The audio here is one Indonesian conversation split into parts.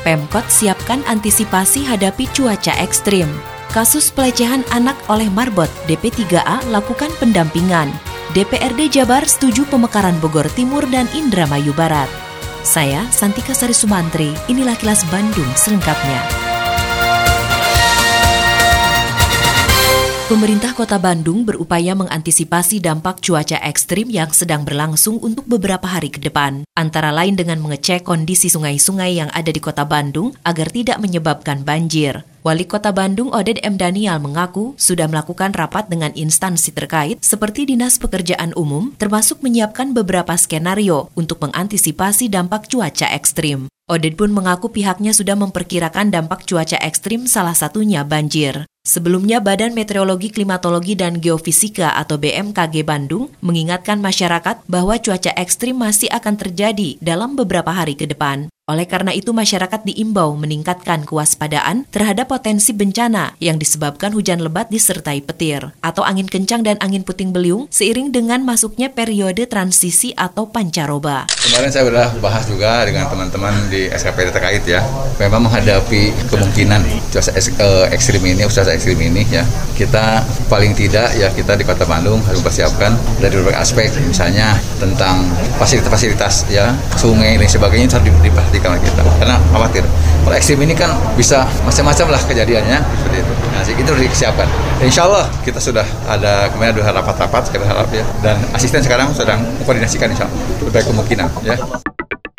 Pemkot siapkan antisipasi hadapi cuaca ekstrim. Kasus pelecehan anak oleh marbot, DP3A lakukan pendampingan. DPRD Jabar setuju pemekaran Bogor Timur dan Indramayu Barat. Saya, Santika Sari Sumantri, inilah Kilas Bandung selengkapnya. Pemerintah Kota Bandung berupaya mengantisipasi dampak cuaca ekstrim yang sedang berlangsung untuk beberapa hari ke depan. Antara lain dengan mengecek kondisi sungai-sungai yang ada di Kota Bandung agar tidak menyebabkan banjir. Wali Kota Bandung Oded M. Danial mengaku sudah melakukan rapat dengan instansi terkait seperti Dinas Pekerjaan Umum, termasuk menyiapkan beberapa skenario untuk mengantisipasi dampak cuaca ekstrim. Oded pun mengaku pihaknya sudah memperkirakan dampak cuaca ekstrim salah satunya banjir. Sebelumnya, Badan Meteorologi, Klimatologi, dan Geofisika atau BMKG Bandung mengingatkan masyarakat bahwa cuaca ekstrim masih akan terjadi dalam beberapa hari ke depan. Oleh karena itu, masyarakat diimbau meningkatkan kewaspadaan terhadap potensi bencana yang disebabkan hujan lebat disertai petir atau angin kencang dan angin puting beliung seiring dengan masuknya periode transisi atau pancaroba. Kemarin saya sudah bahas juga dengan teman-teman di SKPD terkait ya. Memang menghadapi kemungkinan cuaca ekstrim ini, ya. Kita paling tidak ya kita di Kota Bandung harus persiapkan dari berbagai aspek, misalnya tentang fasilitas ya, sungai dan sebagainya harus diperhatikan. Kita. Karena khawatir kalau ekstrim ini kan bisa macam-macam lah kejadiannya seperti itu. Nah, jadi itu harus disiapkan. Insya Allah kita sudah ada kemarin dua rapat-rapat saya berharap ya. Dan asisten sekarang sedang mengkoordinasikan insya Allah sebaik kemungkinan ya.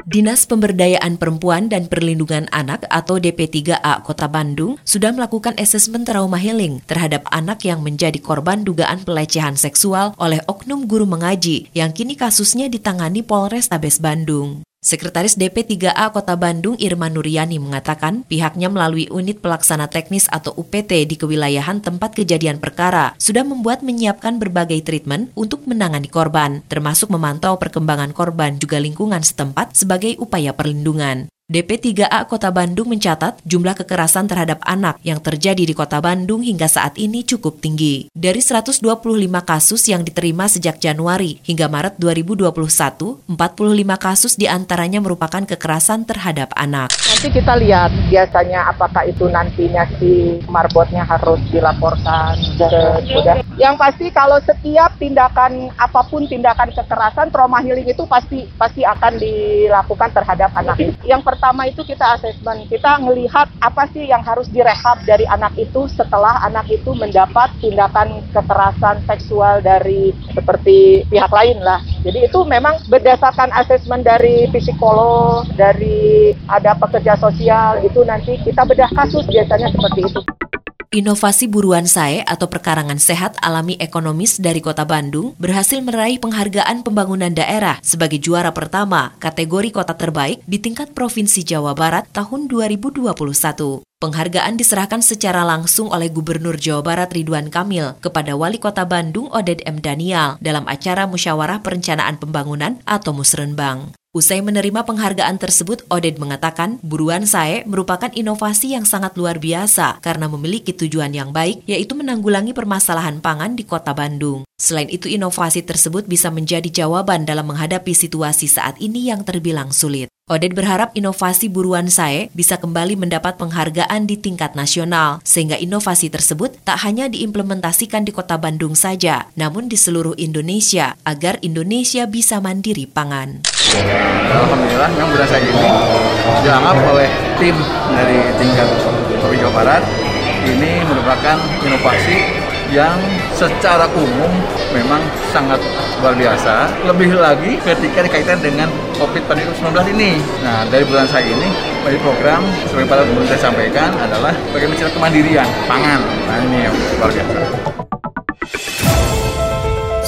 Dinas Pemberdayaan Perempuan dan Perlindungan Anak atau DP3A Kota Bandung sudah melakukan asesmen trauma healing terhadap anak yang menjadi korban dugaan pelecehan seksual oleh oknum guru mengaji yang kini kasusnya ditangani Polrestabes Bandung. Sekretaris DP3A Kota Bandung Irma Nuryani mengatakan pihaknya melalui unit pelaksana teknis atau UPT di kewilayahan tempat kejadian perkara sudah membuat menyiapkan berbagai treatment untuk menangani korban, termasuk memantau perkembangan korban juga lingkungan setempat sebagai upaya perlindungan. DP3A Kota Bandung mencatat jumlah kekerasan terhadap anak yang terjadi di Kota Bandung hingga saat ini cukup tinggi. Dari 125 kasus yang diterima sejak Januari hingga Maret 2021, 45 kasus diantaranya merupakan kekerasan terhadap anak. Nanti kita lihat biasanya apakah itu nantinya si marbotnya harus dilaporkan. Yang pasti kalau setiap tindakan, apapun tindakan kekerasan, trauma healing itu pasti akan dilakukan terhadap anak. Yang pertama itu kita asesmen, kita melihat apa sih yang harus direhab dari anak itu setelah anak itu mendapat tindakan kekerasan seksual dari seperti pihak lain lah. Jadi itu memang berdasarkan asesmen dari psikolog, dari ada pekerja sosial, itu nanti kita bedah kasus biasanya seperti itu. Inovasi Buruan SAE atau Perkarangan Sehat Alami Ekonomis dari Kota Bandung berhasil meraih penghargaan pembangunan daerah sebagai juara pertama kategori kota terbaik di tingkat Provinsi Jawa Barat tahun 2021. Penghargaan diserahkan secara langsung oleh Gubernur Jawa Barat Ridwan Kamil kepada Wali Kota Bandung Oded M. Danial dalam acara Musyawarah Perencanaan Pembangunan atau Musrenbang. Usai menerima penghargaan tersebut, Oded mengatakan Buruan SAE merupakan inovasi yang sangat luar biasa karena memiliki tujuan yang baik, yaitu menanggulangi permasalahan pangan di Kota Bandung. Selain itu, inovasi tersebut bisa menjadi jawaban dalam menghadapi situasi saat ini yang terbilang sulit. Oded berharap inovasi Buruan SAE bisa kembali mendapat penghargaan di tingkat nasional, sehingga inovasi tersebut tak hanya diimplementasikan di Kota Bandung saja, namun di seluruh Indonesia, agar Indonesia bisa mandiri pangan. Alhamdulillah yang berasa ini dianggap oleh tim dari tingkat Provinsi Jawa Barat ini merupakan inovasi yang secara umum memang sangat luar biasa, lebih lagi ketika dikaitkan dengan COVID-19 ini. Nah, dari bulan saya ini dari program seperti Pak Gubernur saya sampaikan adalah bagaimana cara kemandirian pangan. Nah, ini yang luar biasa.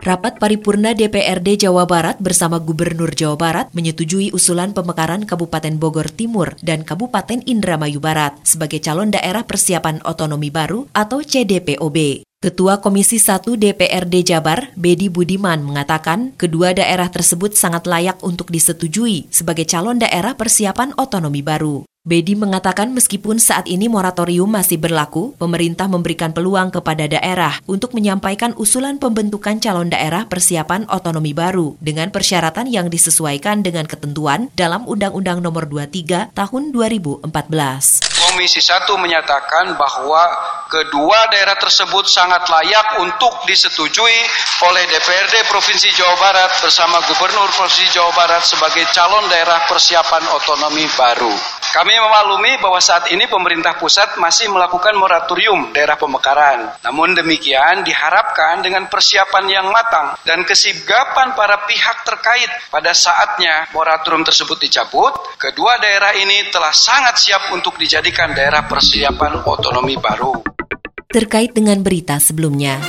Rapat Paripurna DPRD Jawa Barat bersama Gubernur Jawa Barat menyetujui usulan pemekaran Kabupaten Bogor Timur dan Kabupaten Indramayu Barat sebagai calon daerah persiapan otonomi baru atau CDPOB. Ketua Komisi 1 DPRD Jabar, Bedi Budiman, mengatakan kedua daerah tersebut sangat layak untuk disetujui sebagai calon daerah persiapan otonomi baru. Bedi mengatakan meskipun saat ini moratorium masih berlaku, pemerintah memberikan peluang kepada daerah untuk menyampaikan usulan pembentukan calon daerah persiapan otonomi baru dengan persyaratan yang disesuaikan dengan ketentuan dalam Undang-Undang Nomor 23 Tahun 2014. Komisi 1 menyatakan bahwa kedua daerah tersebut sangat layak untuk disetujui oleh DPRD Provinsi Jawa Barat bersama Gubernur Provinsi Jawa Barat sebagai calon daerah persiapan otonomi baru. Kami memaklumi bahwa saat ini pemerintah pusat masih melakukan moratorium daerah pemekaran. Namun demikian, diharapkan dengan persiapan yang matang dan kesigapan para pihak terkait pada saatnya moratorium tersebut dicabut, kedua daerah ini telah sangat siap untuk dijadikan daerah persiapan otonomi baru. Terkait dengan berita sebelumnya,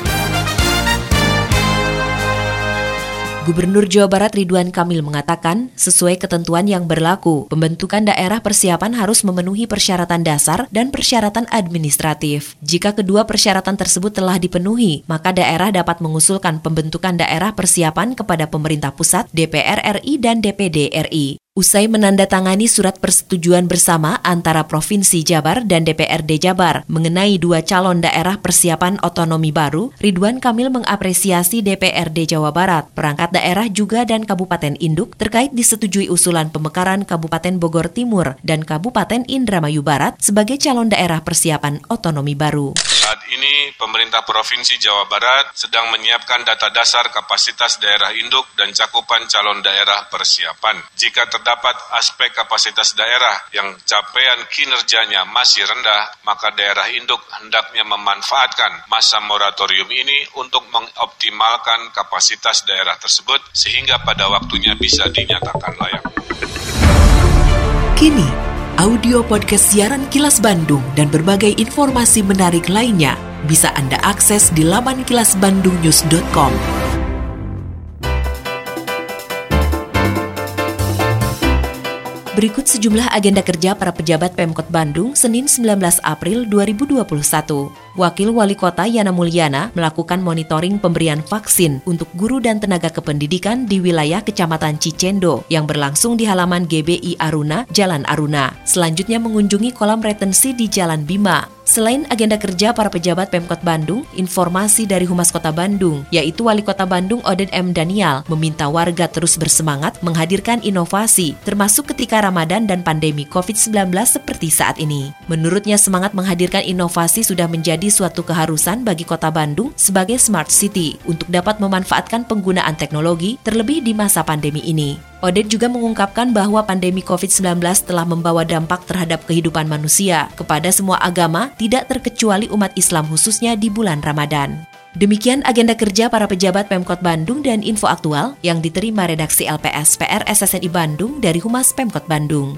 Gubernur Jawa Barat Ridwan Kamil mengatakan, sesuai ketentuan yang berlaku, pembentukan daerah persiapan harus memenuhi persyaratan dasar dan persyaratan administratif. Jika kedua persyaratan tersebut telah dipenuhi, maka daerah dapat mengusulkan pembentukan daerah persiapan kepada pemerintah pusat, DPR RI, dan DPD RI. Usai menandatangani surat persetujuan bersama antara Provinsi Jabar dan DPRD Jabar mengenai dua calon daerah persiapan otonomi baru, Ridwan Kamil mengapresiasi DPRD Jawa Barat, perangkat daerah juga dan Kabupaten Induk terkait disetujui usulan pemekaran Kabupaten Bogor Timur dan Kabupaten Indramayu Barat sebagai calon daerah persiapan otonomi baru. Saat ini pemerintah Provinsi Jawa Barat sedang menyiapkan data dasar kapasitas daerah induk dan cakupan calon daerah persiapan. Jika terdapat aspek kapasitas daerah yang capaian kinerjanya masih rendah, maka daerah induk hendaknya memanfaatkan masa moratorium ini untuk mengoptimalkan kapasitas daerah tersebut sehingga pada waktunya bisa dinyatakan layak. Kini, audio podcast siaran Kilas Bandung dan berbagai informasi menarik lainnya bisa Anda akses di laman kilasbandungnews.com. Berikut sejumlah agenda kerja para pejabat Pemkot Bandung Senin 19 April 2021. Wakil Wali Kota Yana Mulyana melakukan monitoring pemberian vaksin untuk guru dan tenaga kependidikan di wilayah Kecamatan Cicendo yang berlangsung di halaman GBI Aruna, Jalan Aruna. Selanjutnya mengunjungi kolam retensi di Jalan Bima. Selain agenda kerja para pejabat Pemkot Bandung, informasi dari Humas Kota Bandung, yaitu Wali Kota Bandung Oded M. Danial, meminta warga terus bersemangat menghadirkan inovasi, termasuk ketika Ramadan dan pandemi COVID-19 seperti saat ini. Menurutnya, semangat menghadirkan inovasi sudah menjadi suatu keharusan bagi Kota Bandung sebagai smart city untuk dapat memanfaatkan penggunaan teknologi, terlebih di masa pandemi ini. Oded juga mengungkapkan bahwa pandemi COVID-19 telah membawa dampak terhadap kehidupan manusia kepada semua agama, tidak terkecuali umat Islam khususnya di bulan Ramadan. Demikian agenda kerja para pejabat Pemkot Bandung dan info aktual yang diterima redaksi LPS PRSSNI Bandung dari Humas Pemkot Bandung.